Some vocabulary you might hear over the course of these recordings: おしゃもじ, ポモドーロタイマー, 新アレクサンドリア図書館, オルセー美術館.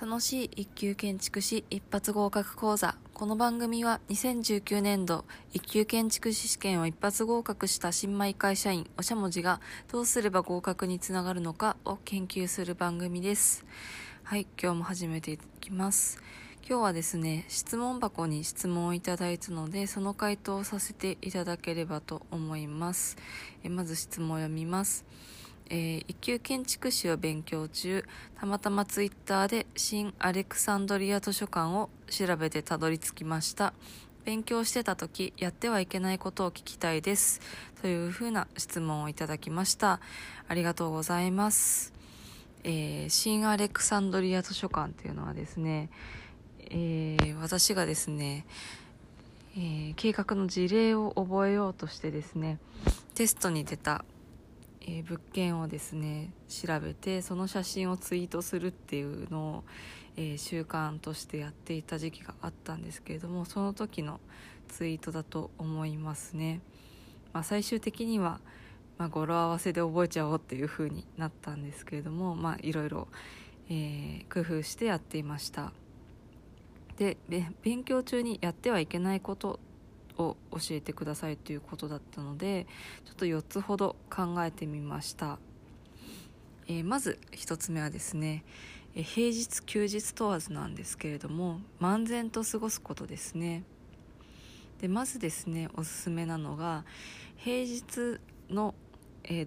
楽しい一級建築士一発合格講座。この番組は2019年度一級建築士試験を一発合格した新米会社員おしゃもじがどうすれば合格につながるのかを研究する番組です。はい、今日も始めていきます。今日はですね、質問箱に質問をいただいたので、その回答をさせていただければと思います。まず質問を読みます。一級建築士を勉強中、たまたまツイッターで新アレクサンドリア図書館を調べてたどり着きました。勉強してた時、やってはいけないことを聞きたいです、というふうな質問をいただきました。ありがとうございます。新アレクサンドリア図書館というのはですね、私がですね、計画の事例を覚えようとしてですね、テストに出た物件をですね調べて、その写真をツイートするっていうのを、習慣としてやっていた時期があったんですけれども、その時のツイートだと思いますね。最終的には、語呂合わせで覚えちゃおうっていう風になったんですけれども、いろいろ工夫してやっていました。で、勉強中にやってはいけないことを教えてくださいということだったので、ちょっと4つほど考えてみました。まず1つ目はですね、平日休日問わずなんですけれども、漫然と過ごすことですね。で、まずですね、おすすめなのが平日の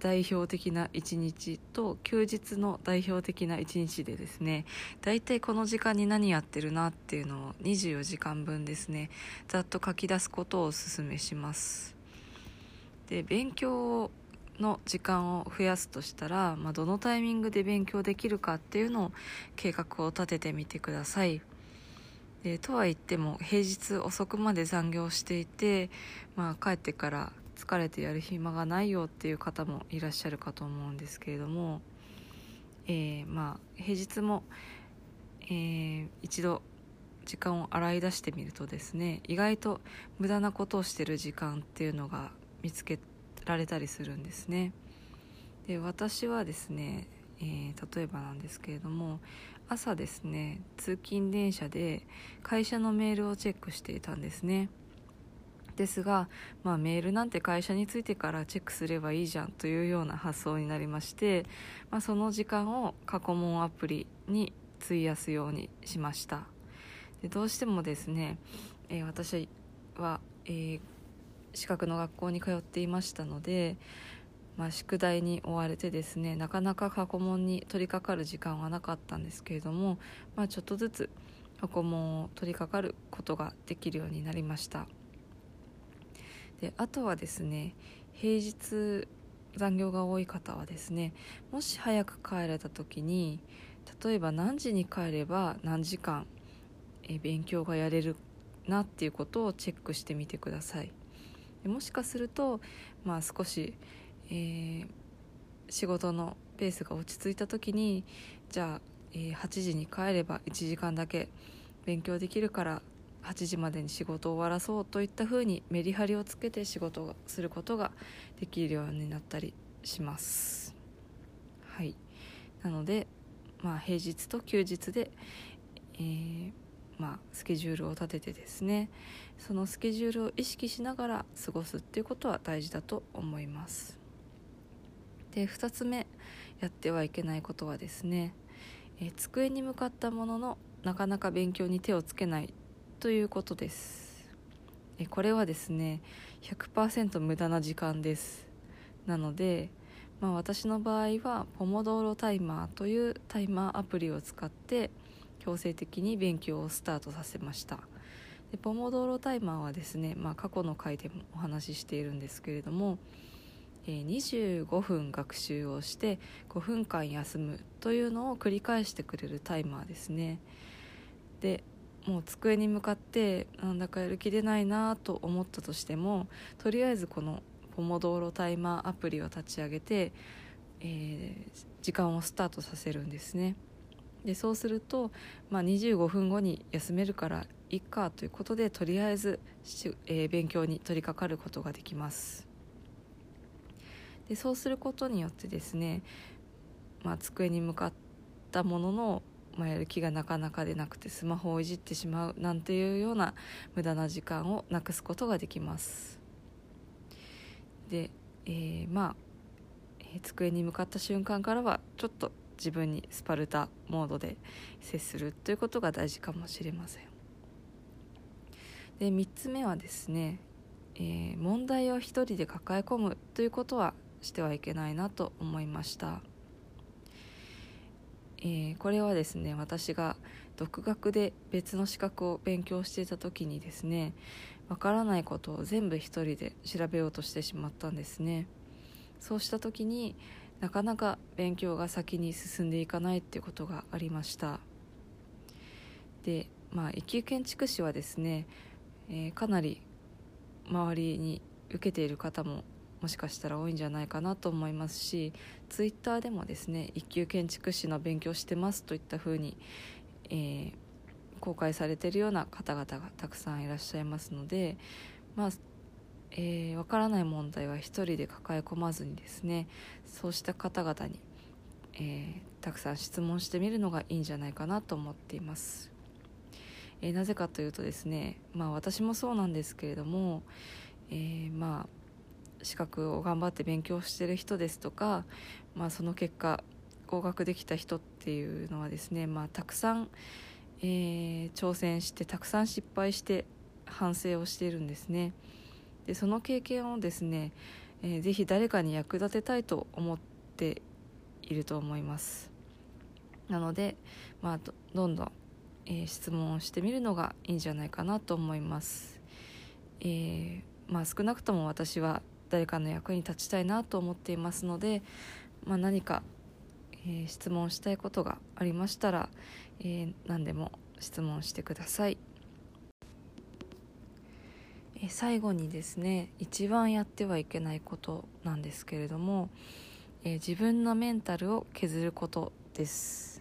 代表的な1日と休日の代表的な1日でですね、だいたいこの時間に何やってるなっていうのを24時間分ですね、ざっと書き出すことをお勧めします。で、勉強の時間を増やすとしたら、どのタイミングで勉強できるかっていうのを計画を立ててみてください。とは言っても平日遅くまで残業していて、帰ってから疲れてやる暇がないよっていう方もいらっしゃるかと思うんですけれども、平日も、一度時間を洗い出してみるとですね、意外と無駄なことをしてる時間っていうのが見つけられたりするんですね。で、私はですね、例えばなんですけれども、朝ですね、通勤電車で会社のメールをチェックしていたんですね。ですが、メールなんて会社についてからチェックすればいいじゃんというような発想になりまして、その時間を過去問アプリに費やすようにしました。で、どうしてもですね、私は、資格の学校に通っていましたので、宿題に追われてですね、なかなか過去問に取り掛かる時間はなかったんですけれども、ちょっとずつ過去問を取り掛かることができるようになりました。で、あとはですね、平日残業が多い方はですね、もし早く帰れた時に、例えば何時に帰れば何時間勉強がやれるなっていうことをチェックしてみてください。で、もしかすると、少し、仕事のペースが落ち着いた時に、じゃあ、8時に帰れば1時間だけ勉強できるから8時までに仕事を終わらそうといったふうにメリハリをつけて仕事をすることができるようになったりします。はい、なので、平日と休日で、スケジュールを立ててですね、そのスケジュールを意識しながら過ごすっていうことは大事だと思います。で、2つ目やってはいけないことはですね、机に向かったもののなかなか勉強に手をつけないということです。これはですね 100% 無駄な時間です。なので、私の場合はポモドーロタイマーというタイマーアプリを使って強制的に勉強をスタートさせました。で、ポモドーロタイマーはですね、過去の回でもお話ししているんですけれども、25分学習をして5分間休むというのを繰り返してくれるタイマーですね。で、もう机に向かってなんだかやる気出ないなと思ったとしても、とりあえずこのポモドーロタイマーアプリを立ち上げて、時間をスタートさせるんですね。で、そうすると、25分後に休めるからいっかということで、とりあえず、勉強に取り掛かることができます。で、そうすることによってですね、机に向かったもののやる気がなかなか出なくてスマホをいじってしまうなんていうような無駄な時間をなくすことができます。で、机に向かった瞬間からはちょっと自分にスパルタモードで接するということが大事かもしれません。で、3つ目はですね、問題を一人で抱え込むということはしてはいけないなと思いました。これはですね、私が独学で別の資格を勉強していた時にですね、わからないことを全部一人で調べようとしてしまったんですね。そうした時になかなか勉強が先に進んでいかないっていうことがありました。で、一級建築士はですね、かなり周りに受けている方ももしかしたら多いんじゃないかなと思いますし、ツイッターでもですね、一級建築士の勉強してますといったふうに、公開されているような方々がたくさんいらっしゃいますので、わからない問題は一人で抱え込まずにですね、そうした方々に、たくさん質問してみるのがいいんじゃないかなと思っています。なぜかというとですね、私もそうなんですけれども、資格を頑張って勉強してる人ですとか、その結果合格できた人っていうのはですね、たくさん、挑戦してたくさん失敗して反省をしているんですね。で、その経験をですね、ぜひ誰かに役立てたいと思っていると思います。なので、どんどん、質問をしてみるのがいいんじゃないかなと思います。少なくとも私は誰かの役に立ちたいなと思っていますので、何か、質問したいことがありましたら、何でも質問してください。最後にですね、一番やってはいけないことなんですけれども、自分のメンタルを削ることです。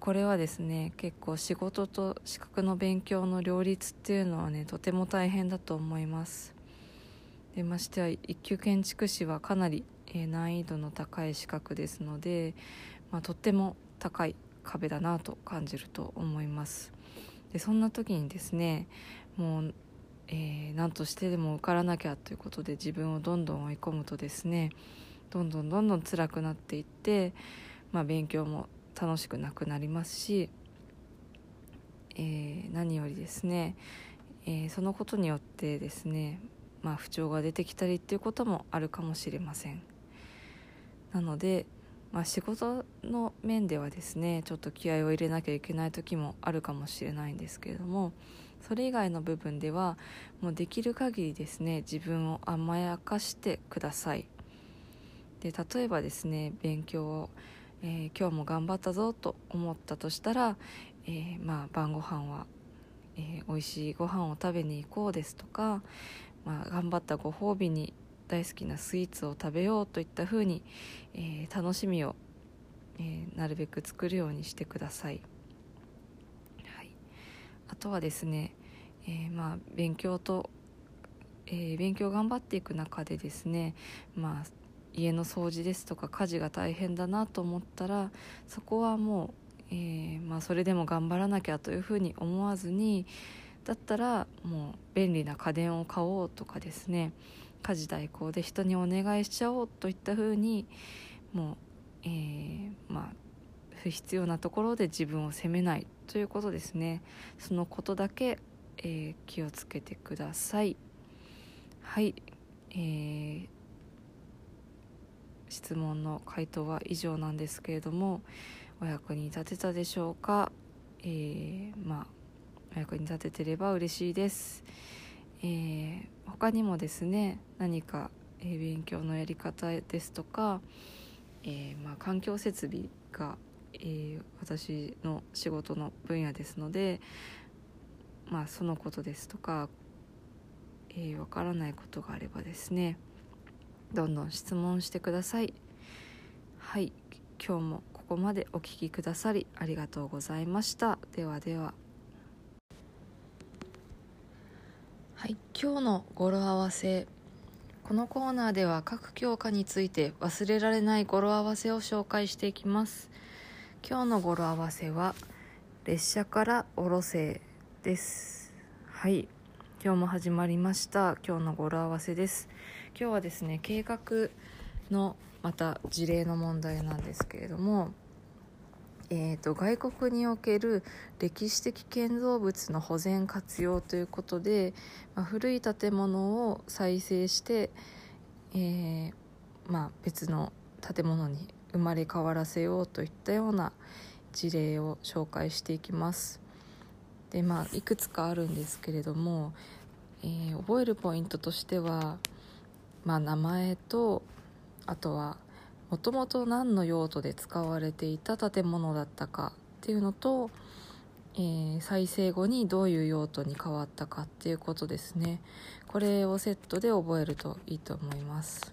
これはですね、結構仕事と資格の勉強の両立っていうのはね、とても大変だと思います。でましては一級建築士はかなり難易度の高い資格ですので、とっても高い壁だなと感じると思います。でそんな時にですね、もう、何としてでも受からなきゃということで自分をどんどん追い込むとですね、どんどん辛くなっていって、勉強も楽しくなくなりますし、何よりですね、そのことによってですね、不調が出てきたりっていうこともあるかもしれません。なので、仕事の面ではですね、ちょっと気合を入れなきゃいけない時もあるかもしれないんですけれども、それ以外の部分ではもうできる限りですね、自分を甘やかしてください。で例えばですね、勉強を、今日も頑張ったぞと思ったとしたら、晩ご飯は、美味しいご飯を食べに行こうですとか、頑張ったご褒美に大好きなスイーツを食べようといったふうに、楽しみを、なるべく作るようにしてください。はい、あとはですね、勉強頑張っていく中でですね、家の掃除ですとか家事が大変だなと思ったら、そこはもう、それでも頑張らなきゃというふうに思わずに、だったらもう便利な家電を買おうとかですね、家事代行で人にお願いしちゃおうといったふうに、もう、不必要なところで自分を責めないということですね。そのことだけ、気をつけてください。はい、質問の回答は以上なんですけれども、お役に立てたでしょうか。お役に立ててれば嬉しいです。他にもですね、何か、勉強のやり方ですとか、環境設備が、私の仕事の分野ですので、そのことですとか、わからないことがあればですね、どんどん質問してください。はい、今日もここまでお聞きくださりありがとうございました。ではでは。はい、今日の語呂合わせ。このコーナーでは各教科について忘れられない語呂合わせを紹介していきます。今日の語呂合わせは列車から降ろせです。はい、今日も始まりました。今日の語呂合わせです。今日はですね、計画のまた事例の問題なんですけれども、外国における歴史的建造物の保全活用ということで、古い建物を再生して、別の建物に生まれ変わらせようといったような事例を紹介していきます。で、いくつかあるんですけれども、覚えるポイントとしては、名前と、あとはもともと何の用途で使われていた建物だったかっていうのと、再生後にどういう用途に変わったかっていうことですね。これをセットで覚えるといいと思います。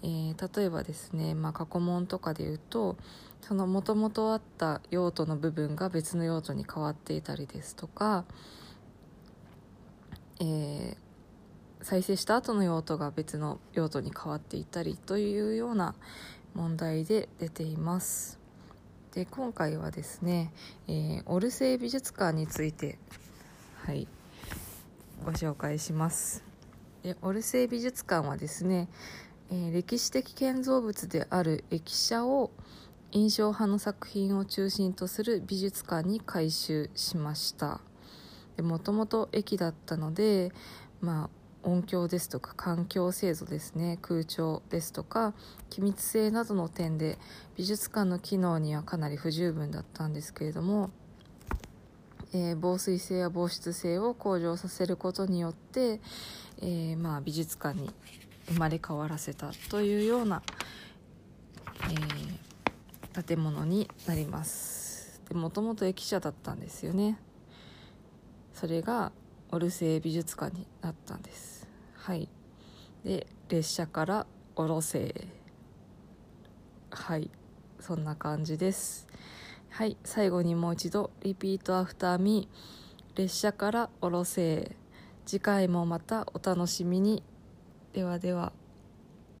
例えばですね、過去問とかでいうと、そのもともとあった用途の部分が別の用途に変わっていたりですとか、再生した後の用途が別の用途に変わっていたりというような問題で出ています。で、今回はですね、オルセー美術館について、ご紹介します。で、オルセー美術館はですね、歴史的建造物である駅舎を印象派の作品を中心とする美術館に改修しました。もともと駅だったので、音響ですとか環境制度ですね、空調ですとか気密性などの点で美術館の機能にはかなり不十分だったんですけれども、防水性や防湿性を向上させることによって、美術館に生まれ変わらせたというような、建物になります。で、もともと駅舎だったんですよね。それがオルセー美術館になったんです。で、列車から降ろせ。そんな感じです。最後にもう一度リピートアフターミー。列車から降ろせ。次回もまたお楽しみに。ではでは。